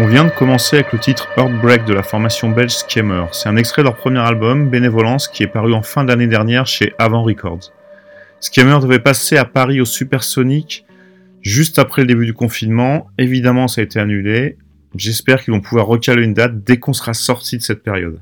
On vient de commencer avec le titre Heartbreak de la formation belge Scammer. C'est un extrait de leur premier album, Bénévolence, qui est paru en fin d'année dernière chez Avant Records. Scammer devait passer à Paris au Super Sonic juste après le début du confinement. Évidemment, ça a été annulé. J'espère qu'ils vont pouvoir recaler une date dès qu'on sera sorti de cette période.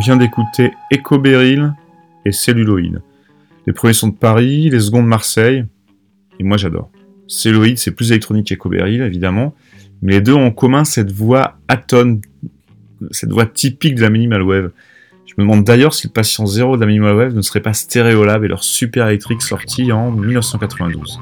vient d'écouter Echo Beryl et Celluloïd. Les premiers sont de Paris, les seconds de Marseille, et moi j'adore. Celluloïd, c'est plus électronique qu'Echo Beryl, évidemment, mais les deux ont en commun cette voix atone, cette voix typique de la Minimal Wave. Je me demande d'ailleurs si le patient zéro de la Minimal Wave ne serait pas Stereolab et leur Super Electric sorti en 1992.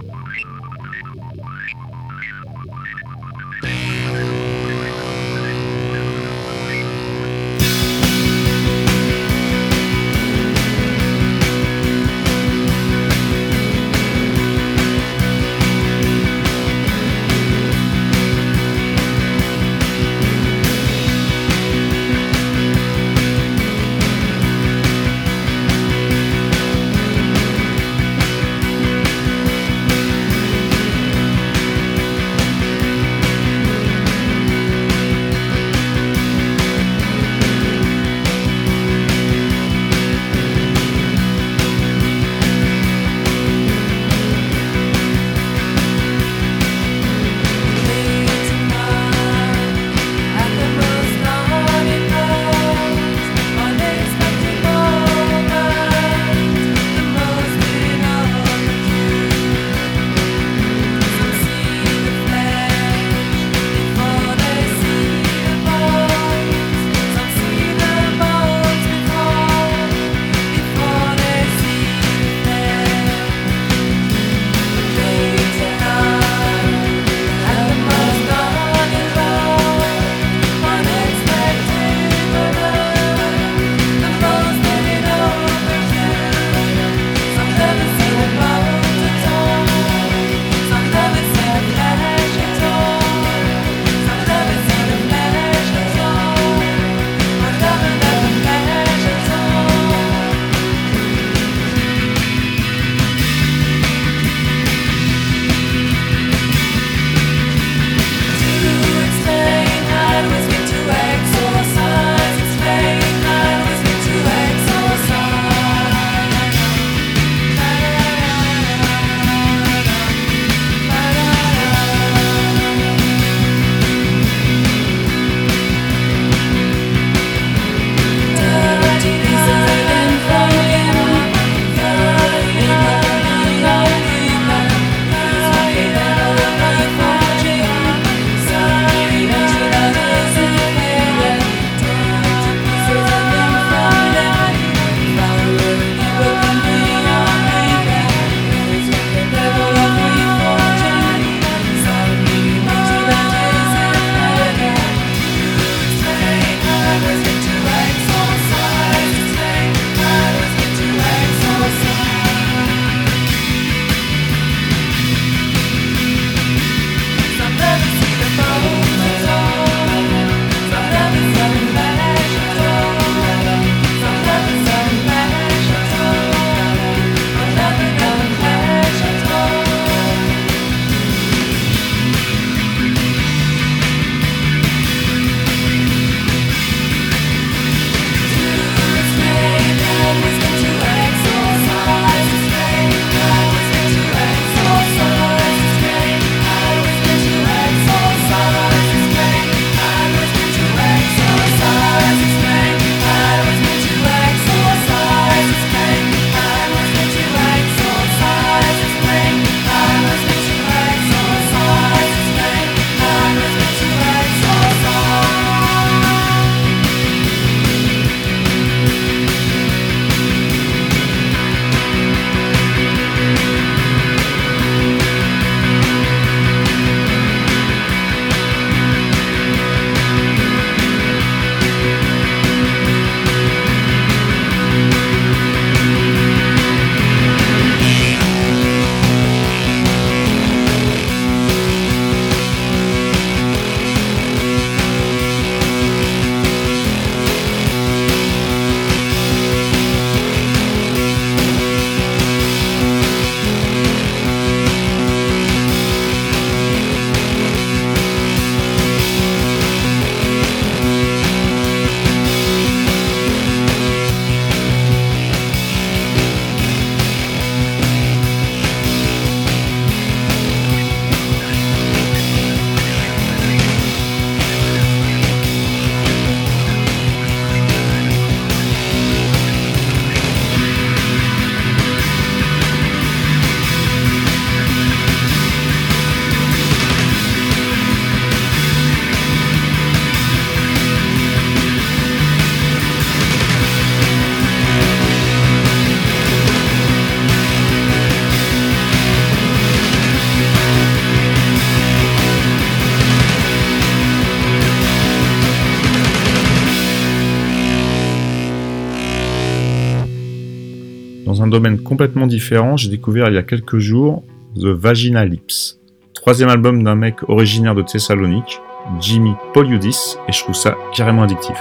un domaine complètement différent, j'ai découvert il y a quelques jours The Vagina Lips, troisième album d'un mec originaire de Thessalonique, Jimmy Poliudis, et je trouve ça carrément addictif.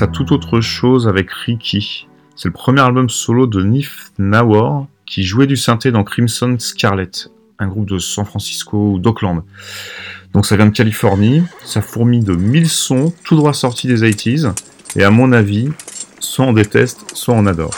À toute autre chose avec Ricky. C'est le premier album solo de Nif Nawar qui jouait du synthé dans Crimson Scarlett, un groupe de San Francisco ou d'Oakland. Donc ça vient de Californie, ça fourmille de 1000 sons, tout droit sorti des 80s, et à mon avis, soit on déteste, soit on adore.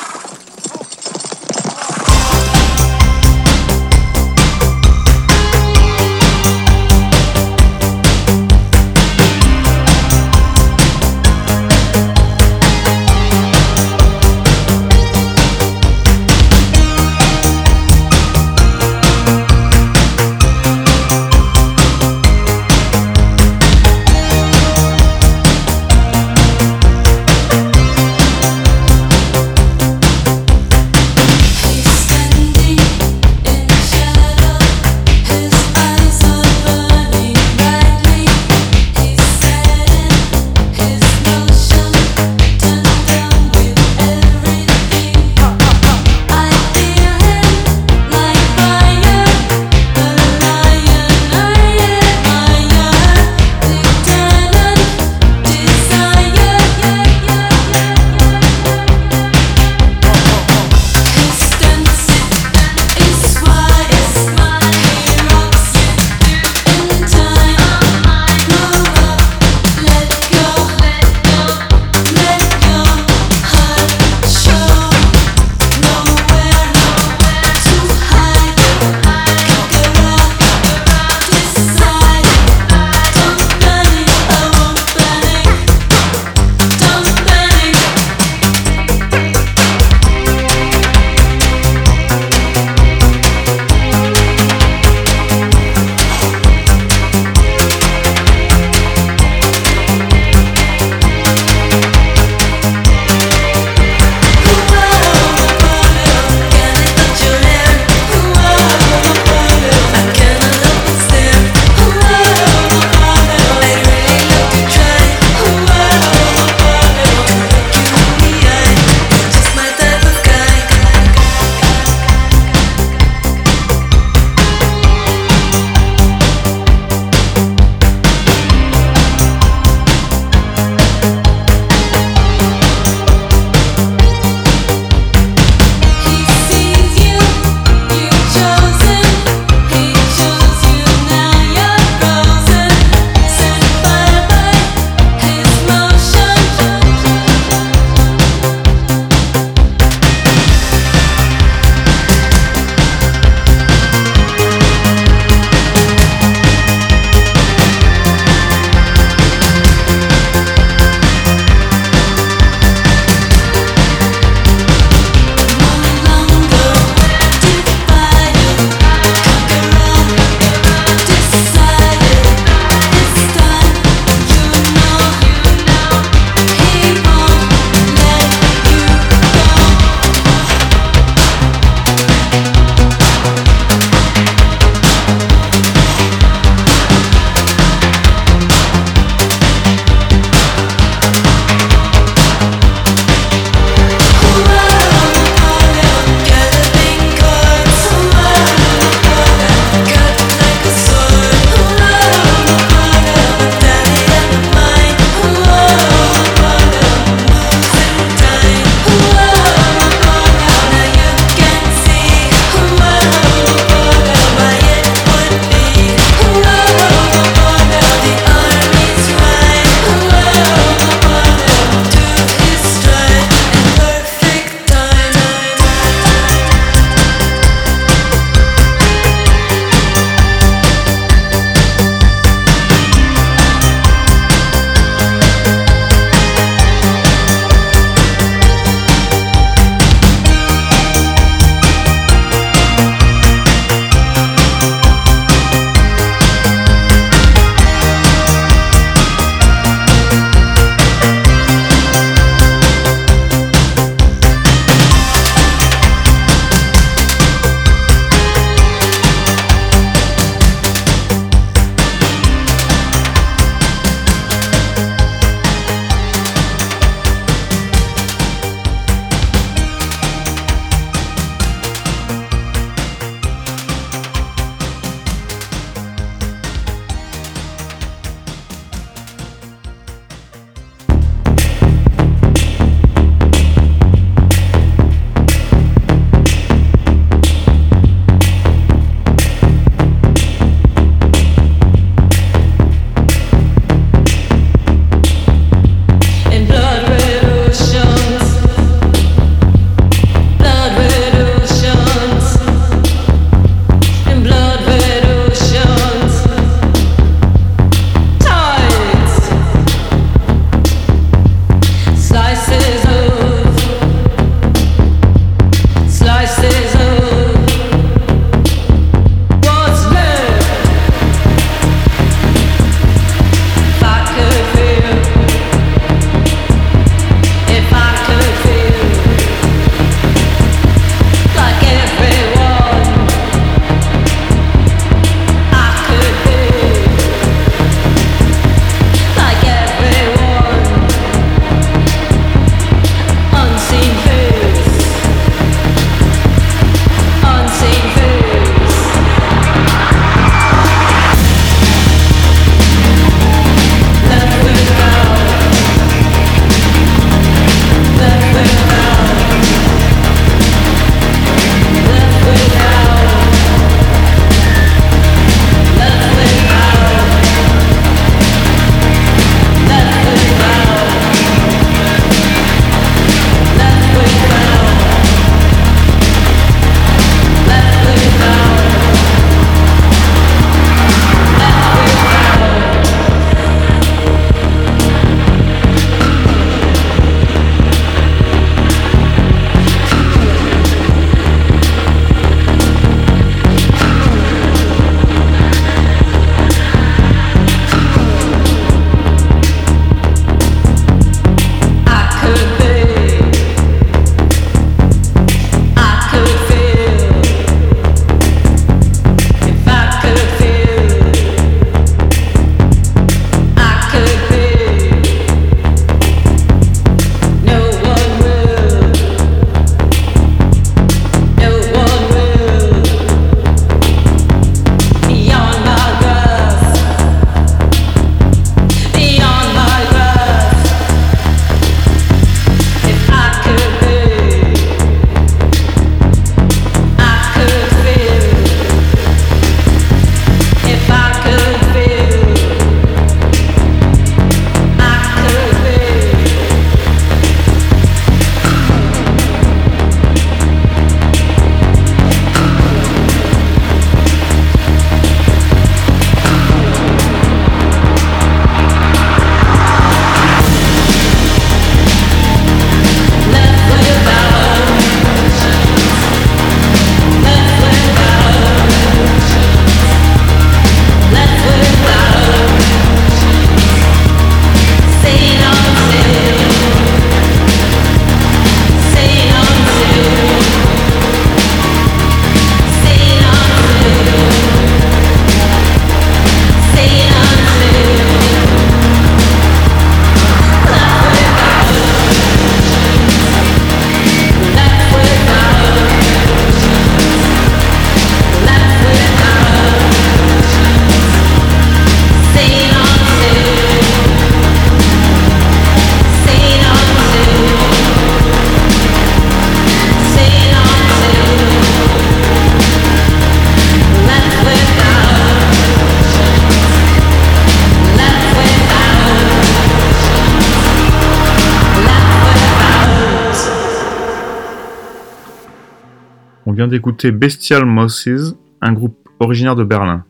On vient d'écouter Bestial Mouses, un groupe originaire de Berlin.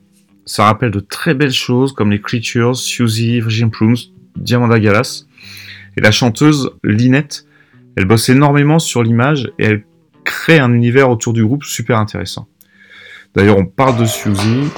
Ça rappelle de très belles choses comme les Creatures, Suzy, Virgin Prunes, Diamanda Galas. Et la chanteuse Linette, elle bosse énormément sur l'image et elle crée un univers autour du groupe super intéressant. D'ailleurs, on parle de Suzy.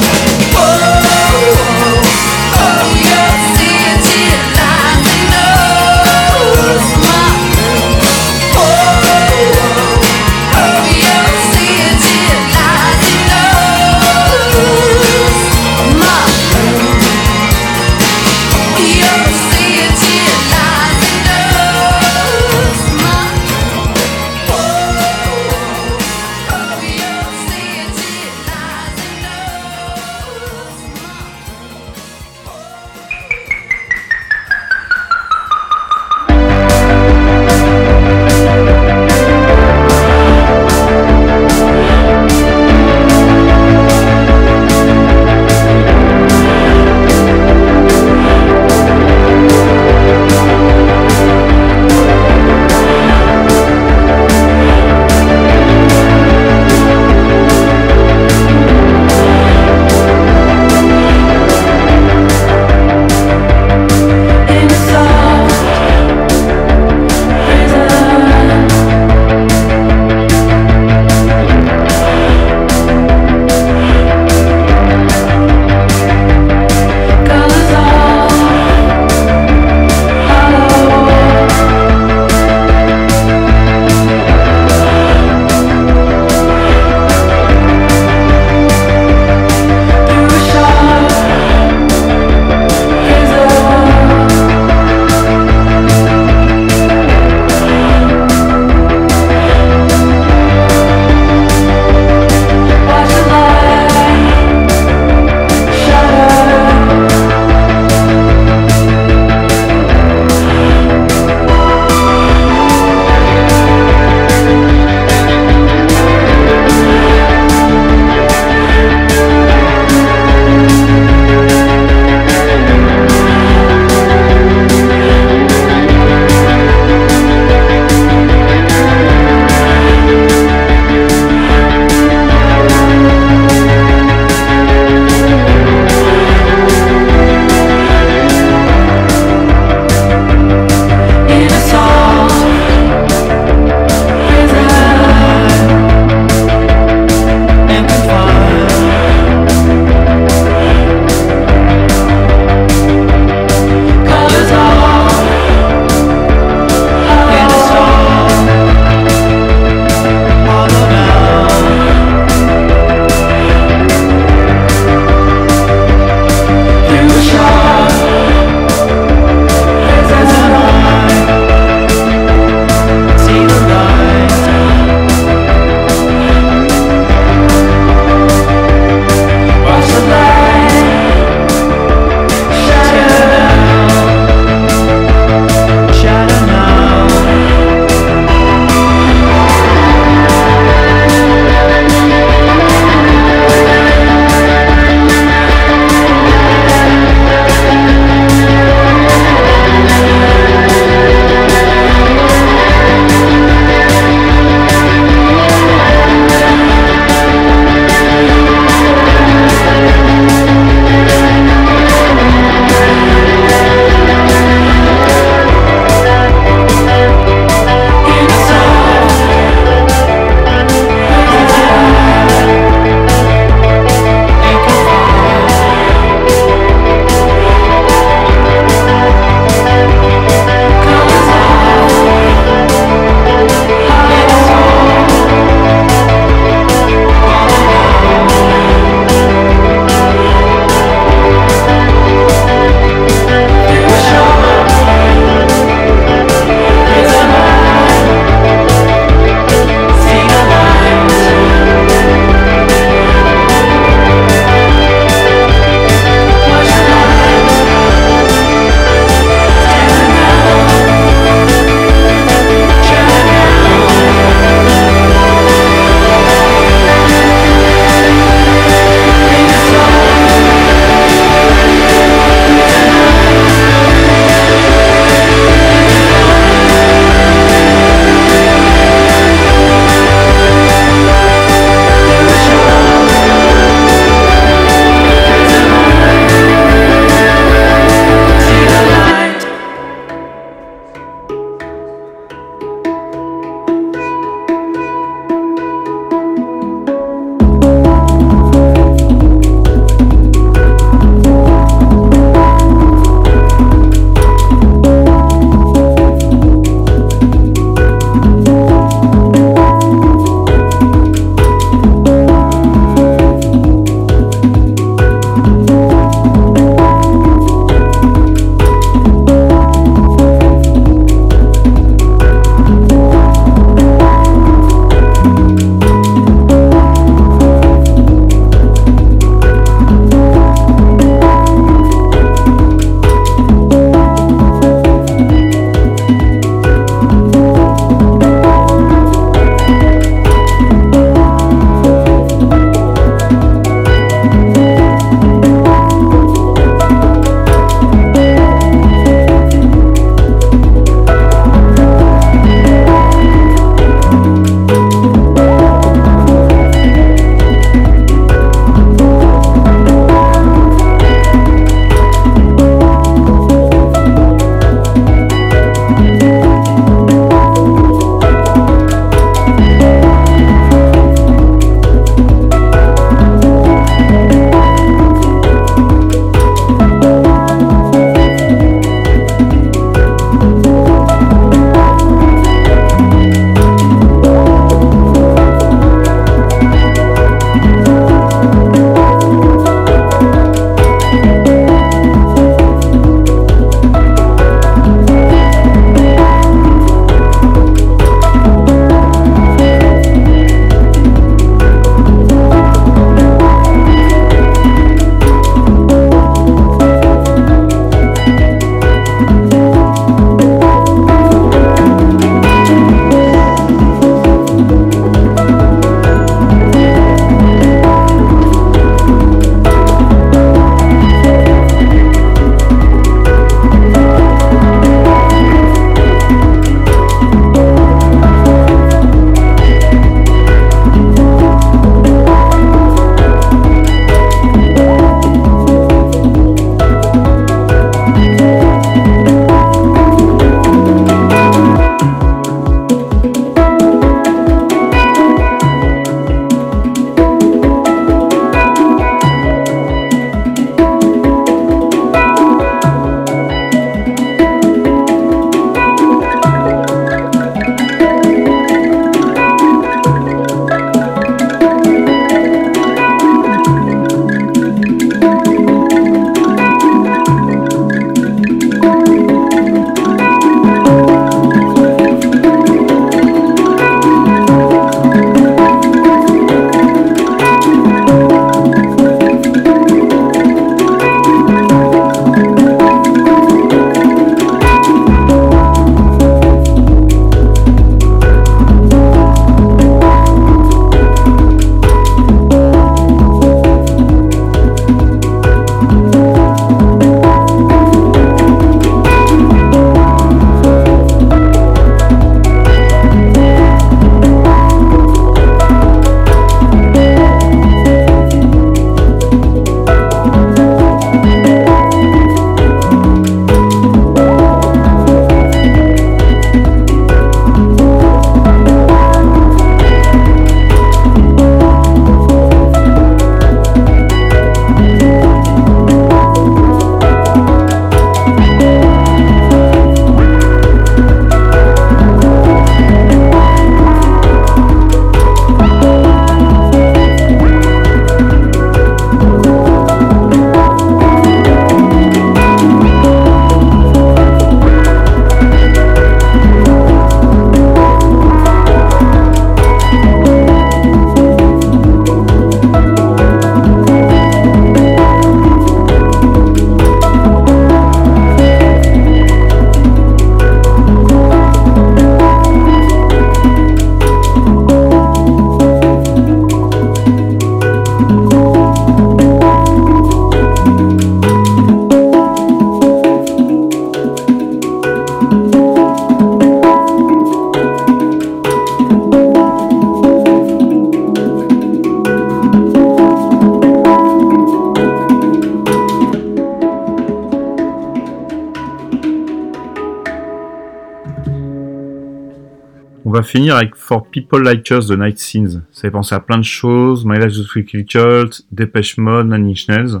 On va finir avec For People Like Us de Night Sins. Ça fait penser à plein de choses, My Life is a Freaky Cult, Depeche Mode, Nine Inch Nails.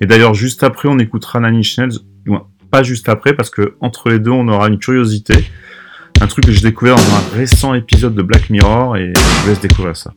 Et d'ailleurs, juste après, on écoutera Nine Inch Nails. Enfin, pas juste après, parce que entre les deux, on aura une curiosité. Un truc que j'ai découvert dans un récent épisode de Black Mirror, et je vous laisse découvrir ça.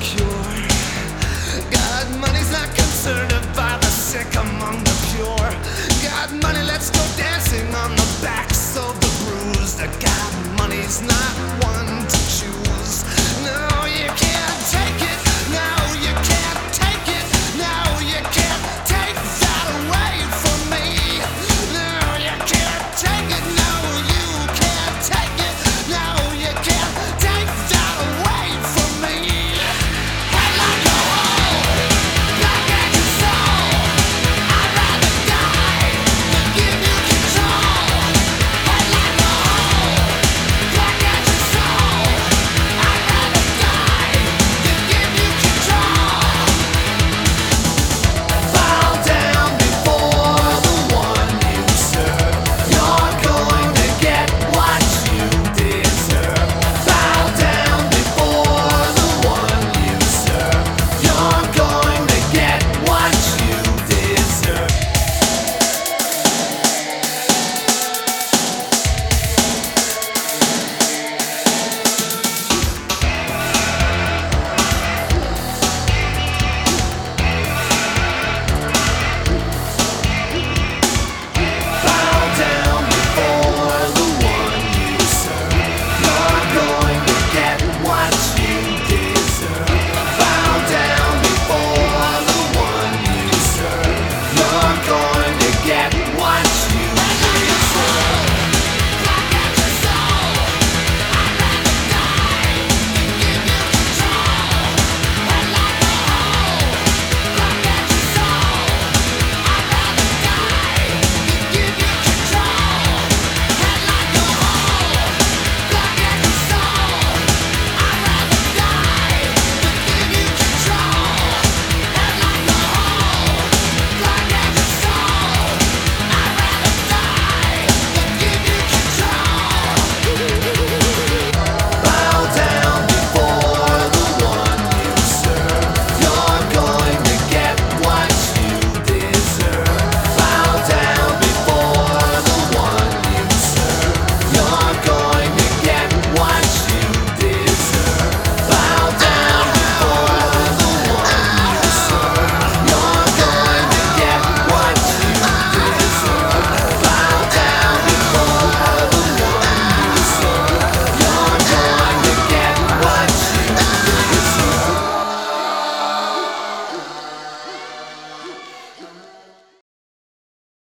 cure. God, money's not concerned about the sick among the pure. God, money, let's go dancing on the backs of the bruised. God, money's not one.